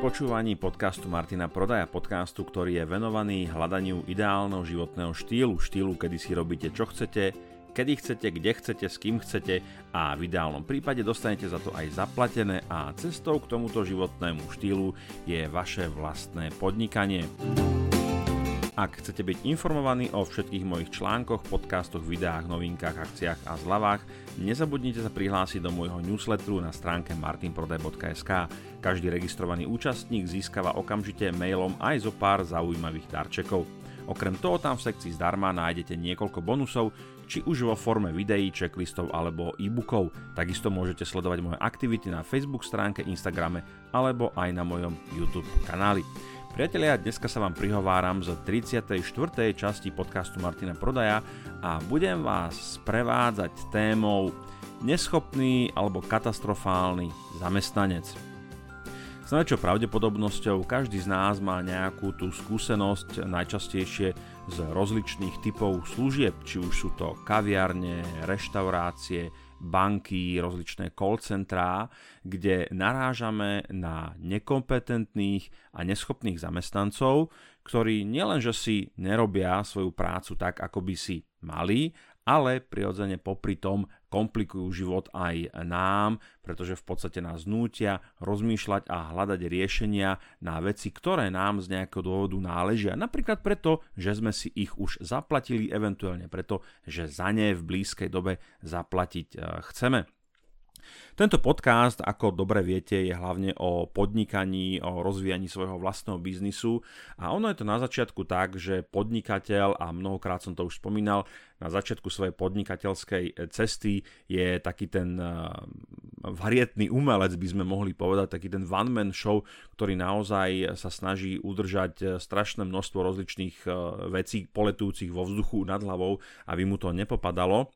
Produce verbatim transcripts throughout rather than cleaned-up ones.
počúvaní podcastu Martina Prodaja, podcastu, ktorý je venovaný hľadaniu ideálneho životného štýlu, štýlu, kedy si robíte čo chcete, kedy chcete, kde chcete, s kým chcete a v ideálnom prípade dostanete za to aj zaplatené a cestou k tomuto životnému štýlu je vaše vlastné podnikanie. Ak chcete byť informovaní o všetkých mojich článkoch, podcastoch, videách, novinkách, akciách a zľavách, nezabudnite sa prihlásiť do môjho newsletteru na stránke martin prodaj bodka es ká. Každý registrovaný účastník získava okamžite mailom aj zo pár zaujímavých darčekov. Okrem toho tam v sekcii zdarma nájdete niekoľko bonusov, či už vo forme videí, checklistov alebo e-bookov. Takisto môžete sledovať moje aktivity na Facebook stránke, Instagrame alebo aj na mojom YouTube kanáli. Priatelia, dneska sa vám prihováram z tridsiatej štvrtej časti podcastu Martina Prodaja a budem vás sprevádzať témou neschopný alebo katastrofálny zamestnanec. S najväčšou pravdepodobnosťou každý z nás má nejakú tú skúsenosť najčastejšie z rozličných typov služieb, či už sú to kaviarne, reštaurácie, banky, rozličné call centrá, kde narážame na nekompetentných a neschopných zamestnancov, ktorí nielenže si nerobia svoju prácu tak, ako by si mali, ale prirodzene popri tom komplikujú život aj nám, pretože v podstate nás nútia rozmýšľať a hľadať riešenia na veci, ktoré nám z nejakého dôvodu náležia. Napríklad preto, že sme si ich už zaplatili, eventuálne preto, že za ne v blízkej dobe zaplatiť chceme. Tento podcast, ako dobre viete, je hlavne o podnikaní, o rozvíjaní svojho vlastného biznisu a ono je to na začiatku tak, že podnikateľ, a mnohokrát som to už spomínal, na začiatku svojej podnikateľskej cesty je taký ten varietný umelec, by sme mohli povedať, taký ten one-man show, ktorý naozaj sa snaží udržať strašné množstvo rozličných vecí poletujúcich vo vzduchu nad hlavou, aby mu to nepopadalo.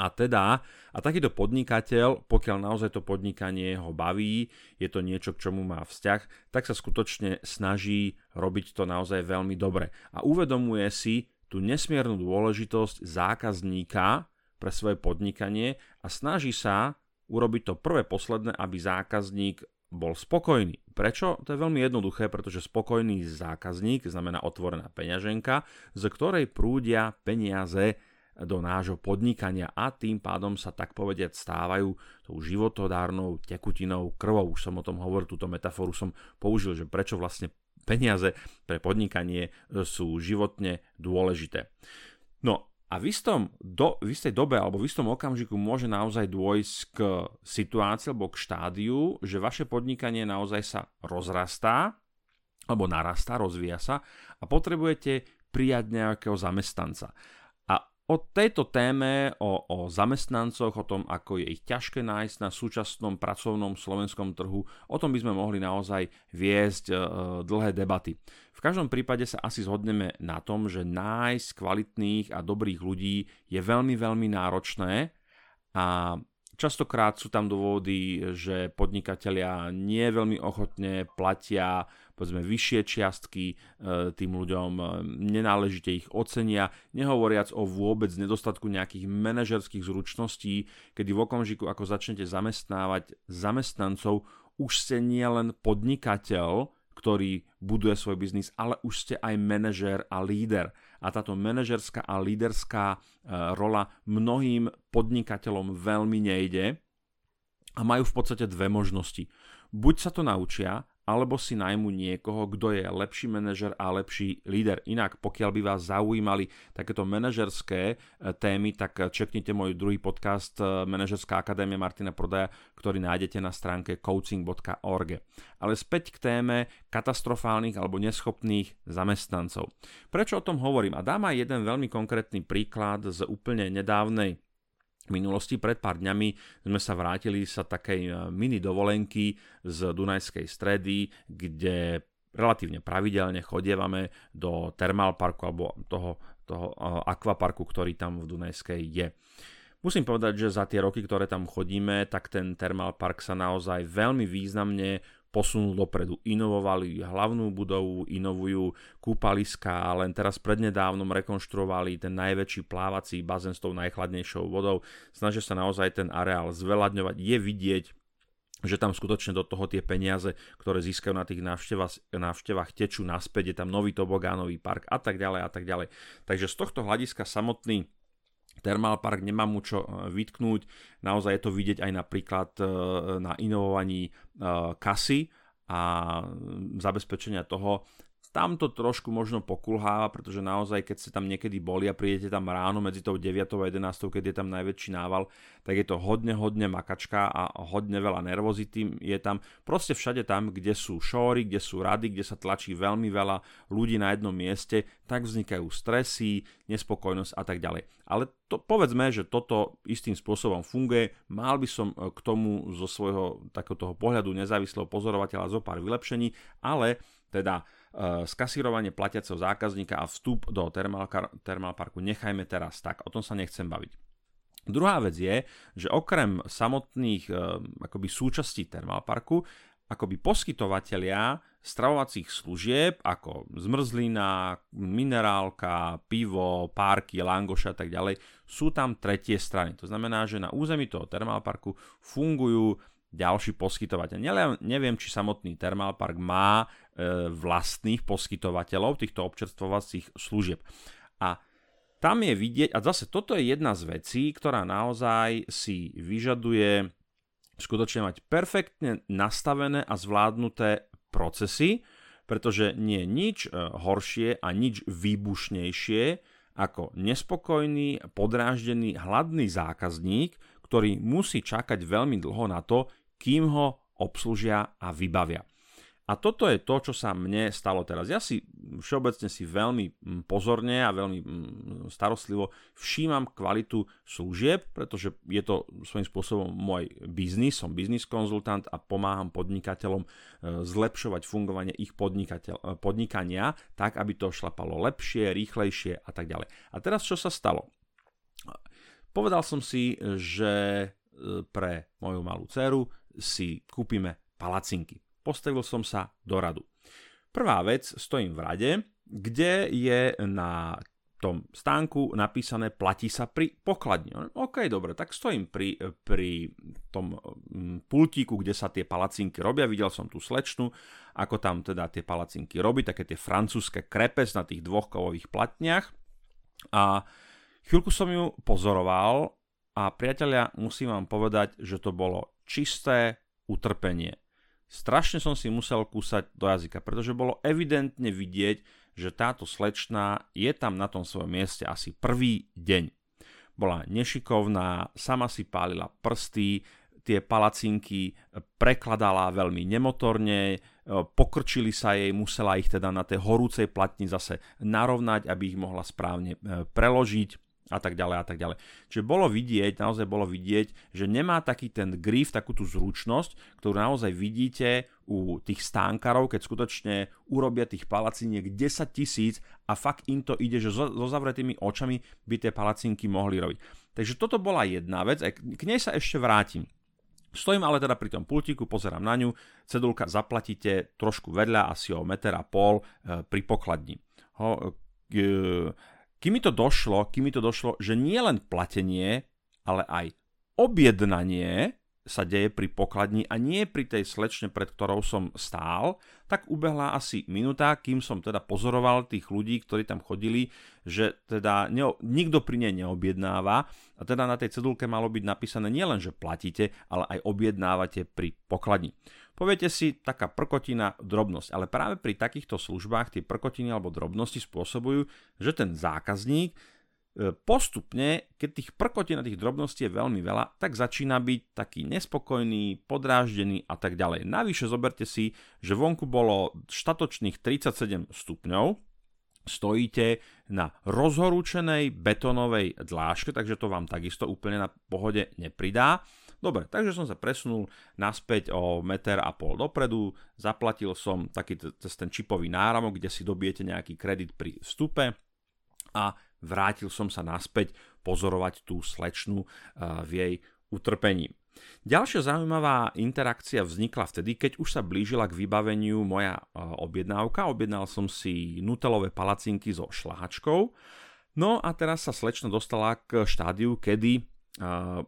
A teda, a takýto podnikateľ, pokiaľ naozaj to podnikanie ho baví, je to niečo, k čomu má vzťah, tak sa skutočne snaží robiť to naozaj veľmi dobre. A uvedomuje si tú nesmiernu dôležitosť zákazníka pre svoje podnikanie a snaží sa urobiť to prvé posledné, aby zákazník bol spokojný. Prečo? To je veľmi jednoduché, pretože spokojný zákazník znamená otvorená peňaženka, z ktorej prúdia peniaze do nášho podnikania a tým pádom sa tak povedať stávajú tou životodárnou tekutinou krvou. Už som o tom hovoril, túto metaforu som použil, že prečo vlastne peniaze pre podnikanie sú životne dôležité. No a v istom do, v istej dobe alebo v istom okamžiku môže naozaj dôjsť k situácii alebo k štádiu, že vaše podnikanie naozaj sa rozrastá alebo narastá, rozvíja sa a potrebujete prijať nejakého zamestnanca. O tejto téme, o, o zamestnancoch, o tom, ako je ich ťažké nájsť na súčasnom pracovnom slovenskom trhu, o tom by sme mohli naozaj viesť e, dlhé debaty. V každom prípade sa asi zhodneme na tom, že nájsť kvalitných a dobrých ľudí je veľmi, veľmi náročné a častokrát sú tam dôvody, že podnikatelia nie veľmi ochotne platia povedzme vyššie čiastky tým ľuďom, nenáležite ich ocenia, nehovoriac o vôbec nedostatku nejakých manažerských zručností, kedy v okamžiku, ako začnete zamestnávať zamestnancov, už ste nie len podnikateľ, ktorý buduje svoj biznis, ale už ste aj manažér a líder. A táto manažerská a líderská rola mnohým podnikateľom veľmi nejde a majú v podstate dve možnosti. Buď sa to naučia, alebo si najmu niekoho, kto je lepší manažer a lepší líder. Inak, pokiaľ by vás zaujímali takéto manažerské témy, tak čeknite môj druhý podcast Manažerská akadémia Martina Prodaja, ktorý nájdete na stránke coaching bodka org. Ale späť k téme katastrofálnych alebo neschopných zamestnancov. Prečo o tom hovorím? A dám aj jeden veľmi konkrétny príklad z úplne nedávnej minulosti. Pred pár dňami sme sa vrátili sa takej mini dovolenky z Dunajskej Stredy, kde relatívne pravidelne chodievame do Thermal Parku alebo toho, toho akvaparku, ktorý tam v Dunajskej je. Musím povedať, že za tie roky, ktoré tam chodíme, tak ten Thermal Park sa naozaj veľmi významne posunul dopredu. Inovovali hlavnú budovu, inovujú kúpaliská, len teraz prednedávnom rekonštruovali ten najväčší plávací bazén s tou najchladnejšou vodou. Snažia sa naozaj ten areál zveľadňovať, je vidieť že tam skutočne do toho tie peniaze, ktoré získajú na tých návštevách, návštevách tečú naspäť, je tam nový tobogánový park a tak ďalej a tak ďalej. Takže z tohto hľadiska samotný Thermal Park nemá mu čo vytknúť, naozaj je to vidieť aj napríklad na inovovaní kasy a zabezpečenia toho. Tam to trošku možno pokulháva, pretože naozaj, keď ste tam niekedy boli a prídete tam ráno medzi tou deviatou a jedenástou, keď je tam najväčší nával, tak je to hodne, hodne makačka a hodne veľa nervozity je tam. Proste všade tam, kde sú šóry, kde sú rady, kde sa tlačí veľmi veľa ľudí na jednom mieste, tak vznikajú stresy, nespokojnosť a tak ďalej. Ale to, povedzme, že toto istým spôsobom funguje. Mal by som k tomu zo svojho takéhoto pohľadu nezávislého pozorovateľa zo pár vylepšení, ale teda skasírovanie platiaceho zákazníka a vstup do Thermal Parku nechajme teraz tak, o tom sa nechcem baviť. Druhá vec je, že okrem samotných akoby súčastí Thermal Parku, akoby poskytovatelia stravovacích služieb ako zmrzlina, minerálka, pivo, párky, langoša a tak ďalej, sú tam tretie strany. To znamená, že na území toho Thermal Parku fungujú ďalší poskytovateľ. Neviem, či samotný Thermal Park má vlastných poskytovateľov týchto občerstvovacích služieb. A tam je vidieť, a zase toto je jedna z vecí, ktorá naozaj si vyžaduje skutočne mať perfektne nastavené a zvládnuté procesy, pretože nie je nič horšie a nič výbušnejšie ako nespokojný, podráždený, hladný zákazník, ktorý musí čakať veľmi dlho na to, kým ho obslužia a vybavia. A toto je to, čo sa mne stalo teraz. Ja si všeobecne si veľmi pozorne a veľmi starostlivo všímam kvalitu služieb, pretože je to svojím spôsobom môj biznis, som biznis konzultant a pomáham podnikateľom zlepšovať fungovanie ich podnikania tak, aby to šlapalo lepšie, rýchlejšie a tak ďalej. A teraz čo sa stalo? Povedal som si, že pre moju malú dceru si kúpime palacinky. Postavil som sa do radu. Prvá vec, stojím v rade, kde je na tom stánku napísané platí sa pri pokladni. OK, dobre, tak stojím pri, pri tom pultíku, kde sa tie palacinky robia. Videl som tú slečnu, ako tam teda tie palacinky robí, také tie francúzske krepes na tých dvoch kovových platniach. A chvíľku som ju pozoroval a priatelia, musím vám povedať, že to bolo čisté utrpenie. Strašne som si musel kúsať do jazyka, pretože bolo evidentne vidieť, že táto slečná je tam na tom svojom mieste asi prvý deň. Bola nešikovná, sama si pálila prsty, tie palacinky prekladala veľmi nemotorne, pokrčili sa jej, musela ich teda na tej horúcej platni zase narovnať, aby ich mohla správne preložiť a tak ďalej a tak ďalej. Čiže bolo vidieť, naozaj bolo vidieť, že nemá taký ten grif, takú tú zručnosť, ktorú naozaj vidíte u tých stánkarov, keď skutočne urobia tých palaciniek desaťtisíc a fakt im to ide, že so zavretými očami by tie palacinky mohli robiť. Takže toto bola jedna vec, k nej sa ešte vrátim. Stojím ale teda pri tom pultíku, pozerám na ňu, cedulka zaplatíte trošku vedľa, asi o meter a pol pri pokladni. Ho, e, kým mi to došlo, kým mi to došlo, že nie len platenie, ale aj objednanie sa deje pri pokladni a nie pri tej slečne, pred ktorou som stál, tak ubehla asi minúta, kým som teda pozoroval tých ľudí, ktorí tam chodili, že teda ne, nikto pri nej neobjednáva a teda na tej cedulke malo byť napísané nielen, že platíte, ale aj objednávate pri pokladni. Poviete si, taká prkotina, drobnosť, ale práve pri takýchto službách tie prkotiny alebo drobnosti spôsobujú, že ten zákazník postupne, keď tých prkotín a tých drobností je veľmi veľa, tak začína byť taký nespokojný, podráždený a tak ďalej. Navyše zoberte si, že vonku bolo štatočných tridsaťsedem stupňov, stojíte na rozhorúčenej betónovej dláške, takže to vám takisto úplne na pohode nepridá. Dobre, takže som sa presunul naspäť o meter a pol dopredu, zaplatil som taký cez ten čipový náramok, kde si dobijete nejaký kredit pri vstupe a vrátil som sa naspäť pozorovať tú slečnu v jej utrpení. Ďalšia zaujímavá interakcia vznikla vtedy, keď už sa blížila k vybaveniu moja objednávka. Objednal som si nutelové palacinky so šláčkou. No a teraz sa slečna dostala k štádiu, kedy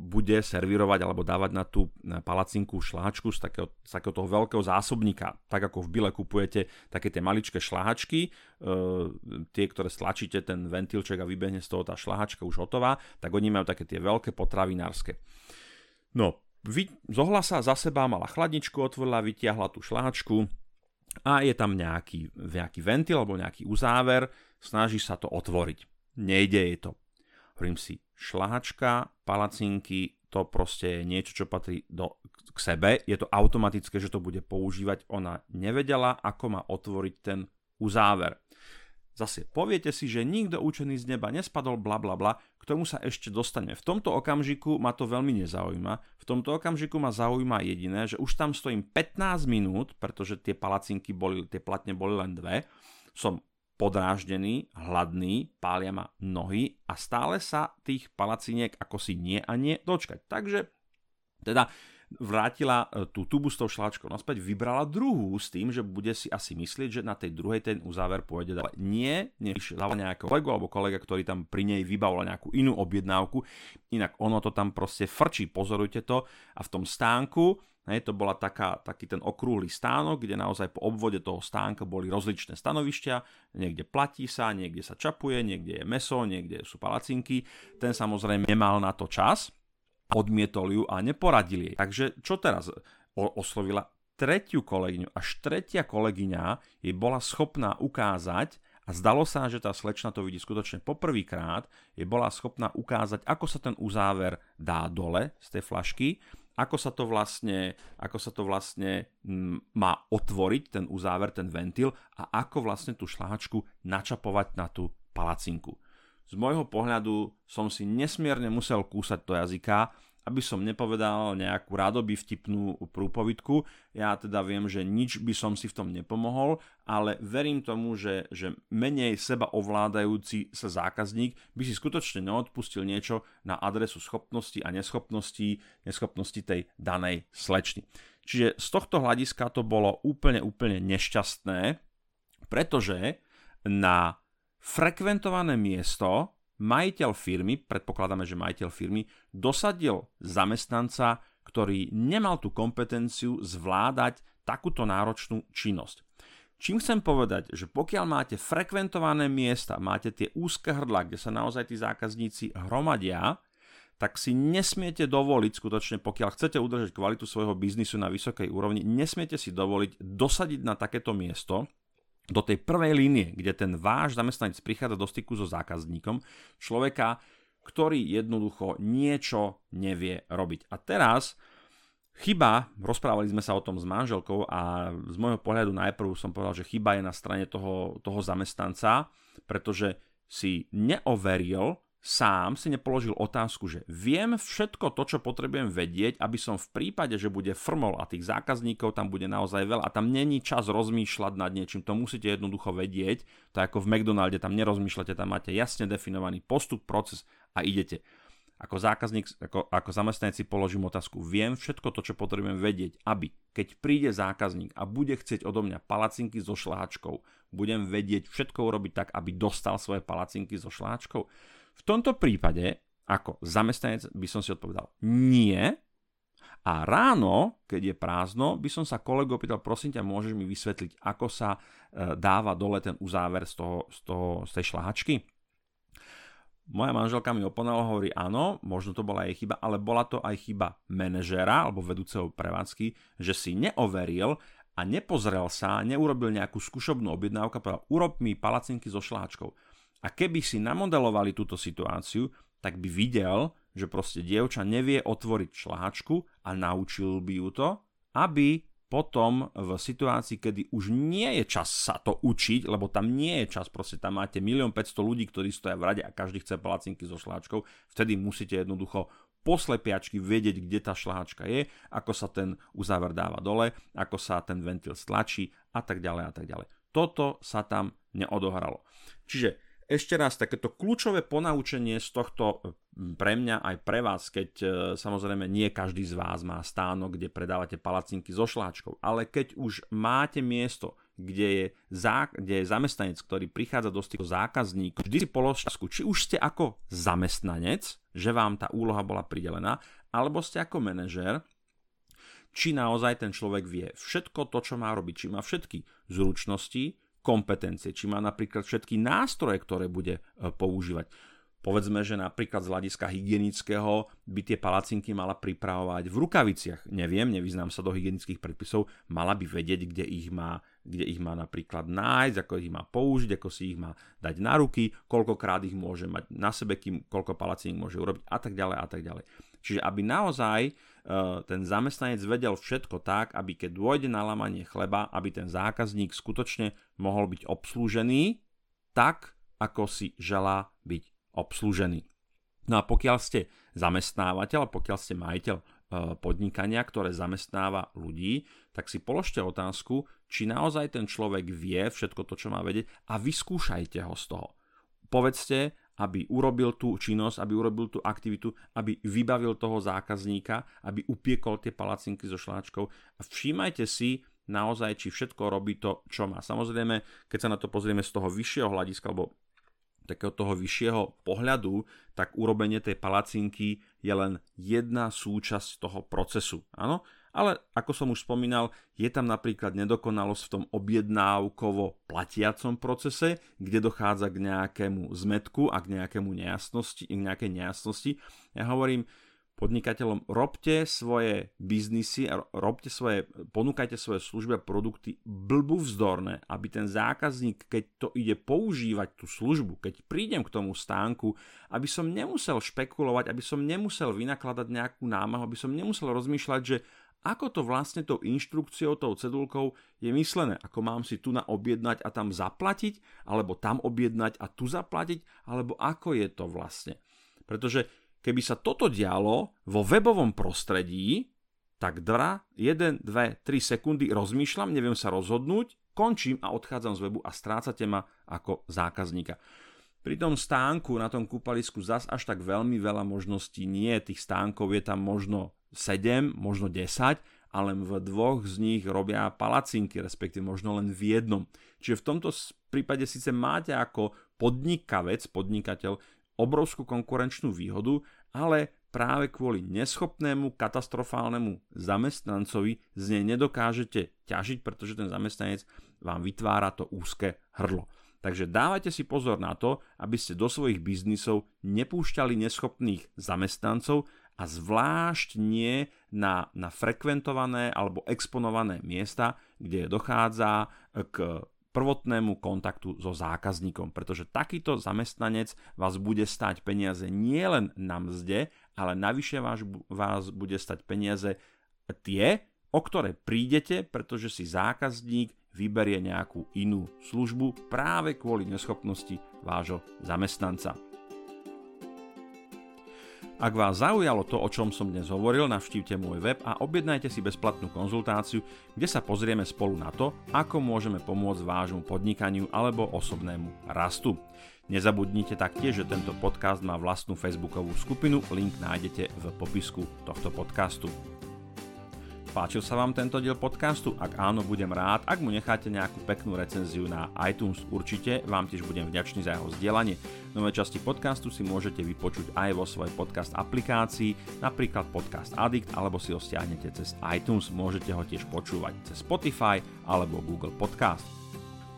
bude servírovať alebo dávať na tú palacinku šláčku z takého, z takého toho veľkého zásobníka. Tak ako v Bile kupujete také tie maličké šláhačky, e, tie, ktoré stlačíte ten ventilček a vybehne z toho tá šláhačka už hotová, tak oni majú také tie veľké potravinárske. No, vy, zohla sa za seba, mala chladničku, otvorila, vytiahla tú šláhačku a je tam nejaký, nejaký ventil alebo nejaký uzáver, snaží sa to otvoriť. Nejde jej to. Hovorím si, šláhačka, palacinky, to proste je niečo, čo patrí do, k sebe. Je to automatické, že to bude používať. Ona nevedela, ako má otvoriť ten uzáver. Zase poviete si, že nikto učený z neba nespadol, bla bla bla, k tomu sa ešte dostaneme. V tomto okamžiku ma to veľmi nezaujíma. V tomto okamžiku ma zaujíma jediné, že už tam stojím pätnásť minút, pretože tie palacinky boli, tie platne boli len dve. Som podráždený, hladný, pália ma nohy a stále sa tých palaciniek ako si nie a nie dočkať. Takže teda vrátila tú tubu s tou šláčkou naspäť, vybrala druhú s tým, že bude si asi myslieť, že na tej druhej ten uzáver pôjde ďalej. Nie, nevyšľala nejakého kolegu alebo kolega, ktorý tam pri nej vybavila nejakú inú objednávku, inak ono to tam proste frčí, pozorujte to. A v tom stánku, hej, to bola taká, taký ten okrúhly stánok, kde naozaj po obvode toho stánka boli rozličné stanovištia, niekde platí sa, niekde sa čapuje, niekde je mäso, niekde sú palacinky. Ten samozrejme nemal na to čas, odmietol ju a neporadil jej. Takže čo teraz? O- oslovila tretiu kolegyňu, až tretia kolegyňa jej bola schopná ukázať, a zdalo sa, že tá slečna to vidí skutočne poprvýkrát, jej bola schopná ukázať, ako sa ten uzáver dá dole z tej flašky, ako sa to vlastne, ako sa to vlastne má otvoriť ten uzáver, ten ventil, a ako vlastne tú šláhačku načapovať na tú palacinku. Z môjho pohľadu som si nesmierne musel kúsať do jazyka, aby som nepovedal nejakú rádoby vtipnú prúpovidku. Ja teda viem, že nič by som si v tom nepomohol, ale verím tomu, že, že menej seba ovládajúci sa zákazník by si skutočne neodpustil niečo na adresu schopnosti a neschopnosti, neschopnosti tej danej slečny. Čiže z tohto hľadiska to bolo úplne, úplne nešťastné, pretože na frekventované miesto majiteľ firmy, predpokladáme, že majiteľ firmy, dosadil zamestnanca, ktorý nemal tú kompetenciu zvládať takúto náročnú činnosť. Čím chcem povedať, že pokiaľ máte frekventované miesta, máte tie úzke hrdla, kde sa naozaj tí zákazníci hromadia, tak si nesmiete dovoliť skutočne, pokiaľ chcete udržať kvalitu svojho biznisu na vysokej úrovni, nesmiete si dovoliť dosadiť na takéto miesto, do tej prvej línie, kde ten váš zamestnanec prichádza do styku so zákazníkom, človeka, ktorý jednoducho niečo nevie robiť. A teraz chyba, rozprávali sme sa o tom s manželkou a z môjho pohľadu najprv som povedal, že chyba je na strane toho, toho zamestnanca, pretože si neoveril, sám si nepoložil otázku, že viem všetko to, čo potrebujem vedieť, aby som v prípade, že bude frmol a tých zákazníkov tam bude naozaj veľa a tam není čas rozmýšľať nad niečím, to musíte jednoducho vedieť, to je ako v McDonalde, tam nerozmýšľate, tam máte jasne definovaný postup, proces a idete. Ako zákazník, ako, ako zamestnanec si položím otázku, viem všetko to, čo potrebujem vedieť, aby keď príde zákazník a bude chcieť odo mňa palacinky so šláčkou, budem vedieť všetko urobiť tak, aby dostal svoje palacinky so šláčkou. V tomto prípade, ako zamestnanec, by som si odpovedal nie. A ráno, keď je prázdno, by som sa kolegu opýtal, prosím ťa, môžeš mi vysvetliť, ako sa dáva dole ten uzáver z, toho, z, toho, z tej šláhačky? Moja manželka mi oponála, hovorí áno, možno to bola jej chyba, ale bola to aj chyba manažéra alebo vedúceho prevádzky, že si neoveril a nepozrel sa, neurobil nejakú skúšobnú objednávku, povedal, urob mi palacinky so šláhačkou. A keby si namodelovali túto situáciu, tak by videl, že proste dievča nevie otvoriť šláhačku a naučil by ju to, aby potom v situácii, kedy už nie je čas sa to učiť, lebo tam nie je čas, proste tam máte milión päťsto ľudí, ktorí stoja v rade a každý chce palacinky so šláhačkou, vtedy musíte jednoducho poslepiačky vedieť, kde tá šláhačka je, ako sa ten uzáver dáva dole, ako sa ten ventil stlačí a tak ďalej a tak ďalej. Toto sa tam neodohralo. Čiže ešte raz, takéto kľúčové ponaučenie z tohto pre mňa aj pre vás, keď samozrejme nie každý z vás má stánok, kde predávate palacinky so šláčkou, ale keď už máte miesto, kde je, zá, kde je zamestnanec, ktorý prichádza do styku zákazník, vždy si polož otázku, či už ste ako zamestnanec, že vám tá úloha bola pridelená, alebo ste ako manažér, či naozaj ten človek vie všetko to, čo má robiť, či má všetky zručnosti, kompetencie, či má napríklad všetky nástroje, ktoré bude používať. Povedzme, že napríklad z hľadiska hygienického by tie palacinky mala pripravovať v rukaviciach. Neviem, nevyznám sa do hygienických predpisov, mala by vedieť, kde ich má, kde ich má napríklad nájsť, ako ich má použiť, ako si ich má dať na ruky, koľkokrát ich môže mať na sebe, kým, koľko palacín môže urobiť a tak ďalej a tak ďalej. Čiže aby naozaj ten zamestnanec vedel všetko tak, aby keď dôjde na lámanie chleba, aby ten zákazník skutočne mohol byť obslúžený tak, ako si želá byť obslúžený. No a pokiaľ ste zamestnávateľ, pokiaľ ste majiteľ podnikania, ktoré zamestnáva ľudí, tak si položte otázku, či naozaj ten človek vie všetko to, čo má vedieť, a vyskúšajte ho z toho. Povedzte, aby urobil tú činnosť, aby urobil tú aktivitu, aby vybavil toho zákazníka, aby upiekol tie palacinky so šláčkou, a všímajte si naozaj, či všetko robí to, čo má. Samozrejme, keď sa na to pozrieme z toho vyššieho hľadiska, alebo takého toho vyššieho pohľadu, tak urobenie tej palacinky je len jedna súčasť toho procesu. Áno, ale ako som už spomínal, je tam napríklad nedokonalosť v tom objednávkovo platiacom procese, kde dochádza k nejakému zmetku a k nejakému nejasnosti, k nejakej nejasnosti. Ja hovorím podnikateľom, robte svoje biznisy, robte svoje, ponúkajte svoje služby a produkty blbúvzdorné, aby ten zákazník, keď to ide používať tú službu, keď prídem k tomu stánku, aby som nemusel špekulovať, aby som nemusel vynakladať nejakú námahu, aby som nemusel rozmýšľať, že ako to vlastne tou inštrukciou, tou cedulkou je myslené. Ako mám si tu na objednať a tam zaplatiť, alebo tam objednať a tu zaplatiť, alebo ako je to vlastne. Pretože keby sa toto dialo vo webovom prostredí, tak jeden, dva, tri sekundy rozmýšľam, neviem sa rozhodnúť, končím a odchádzam z webu a strácate ma ako zákazníka. Pri tom stánku, na tom kúpalisku zas až tak veľmi veľa možností nie. Tých stánkov je tam možno sedem, možno desať, ale v dvoch z nich robia palacinky, respektíve možno len v jednom. Čiže v tomto prípade síce máte ako podnikavec, podnikateľ, obrovskú konkurenčnú výhodu, ale práve kvôli neschopnému, katastrofálnemu zamestnancovi z nej nedokážete ťažiť, pretože ten zamestnanec vám vytvára to úzke hrdlo. Takže dávajte si pozor na to, aby ste do svojich biznisov nepúšťali neschopných zamestnancov, a zvlášť nie na, na frekventované alebo exponované miesta, kde dochádza k prvotnému kontaktu so zákazníkom, pretože takýto zamestnanec vás bude stáť peniaze nielen na mzde, ale navyše vás, vás bude stať peniaze tie, o ktoré prídete, pretože si zákazník vyberie nejakú inú službu práve kvôli neschopnosti vášho zamestnanca. Ak vás zaujalo to, o čom som dnes hovoril, navštívte môj web a objednajte si bezplatnú konzultáciu, kde sa pozrieme spolu na to, ako môžeme pomôcť vášmu podnikaniu alebo osobnému rastu. Nezabudnite taktiež, že tento podcast má vlastnú facebookovú skupinu, link nájdete v popisku tohto podcastu. Páčil sa vám tento diel podcastu? Ak áno, budem rád, ak mu necháte nejakú peknú recenziu na iTunes. Určite vám tiež budem vďačný za jeho zdieľanie. Nové časti podcastu si môžete vypočuť aj vo svojej podcast aplikácii, napríklad Podcast Addict, alebo si ho stiahnete cez iTunes. Môžete ho tiež počúvať cez Spotify alebo Google Podcast.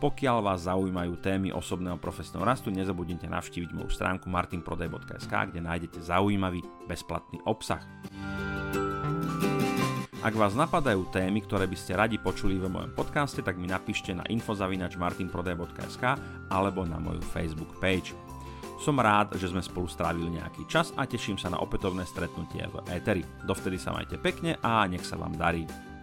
Pokiaľ vás zaujímajú témy osobného profesného rastu, nezabudnite navštíviť moju stránku martin prodaj bodka es ká, kde nájdete zaujímavý bezplatný obsah. Ak vás napadajú témy, ktoré by ste radi počuli vo mojom podcaste, tak mi napíšte na info zavináč martinprodaj bodka es ká alebo na moju Facebook page. Som rád, že sme spolu strávili nejaký čas a teším sa na opätovné stretnutie v éteri. Dovtedy sa majte pekne a nech sa vám darí.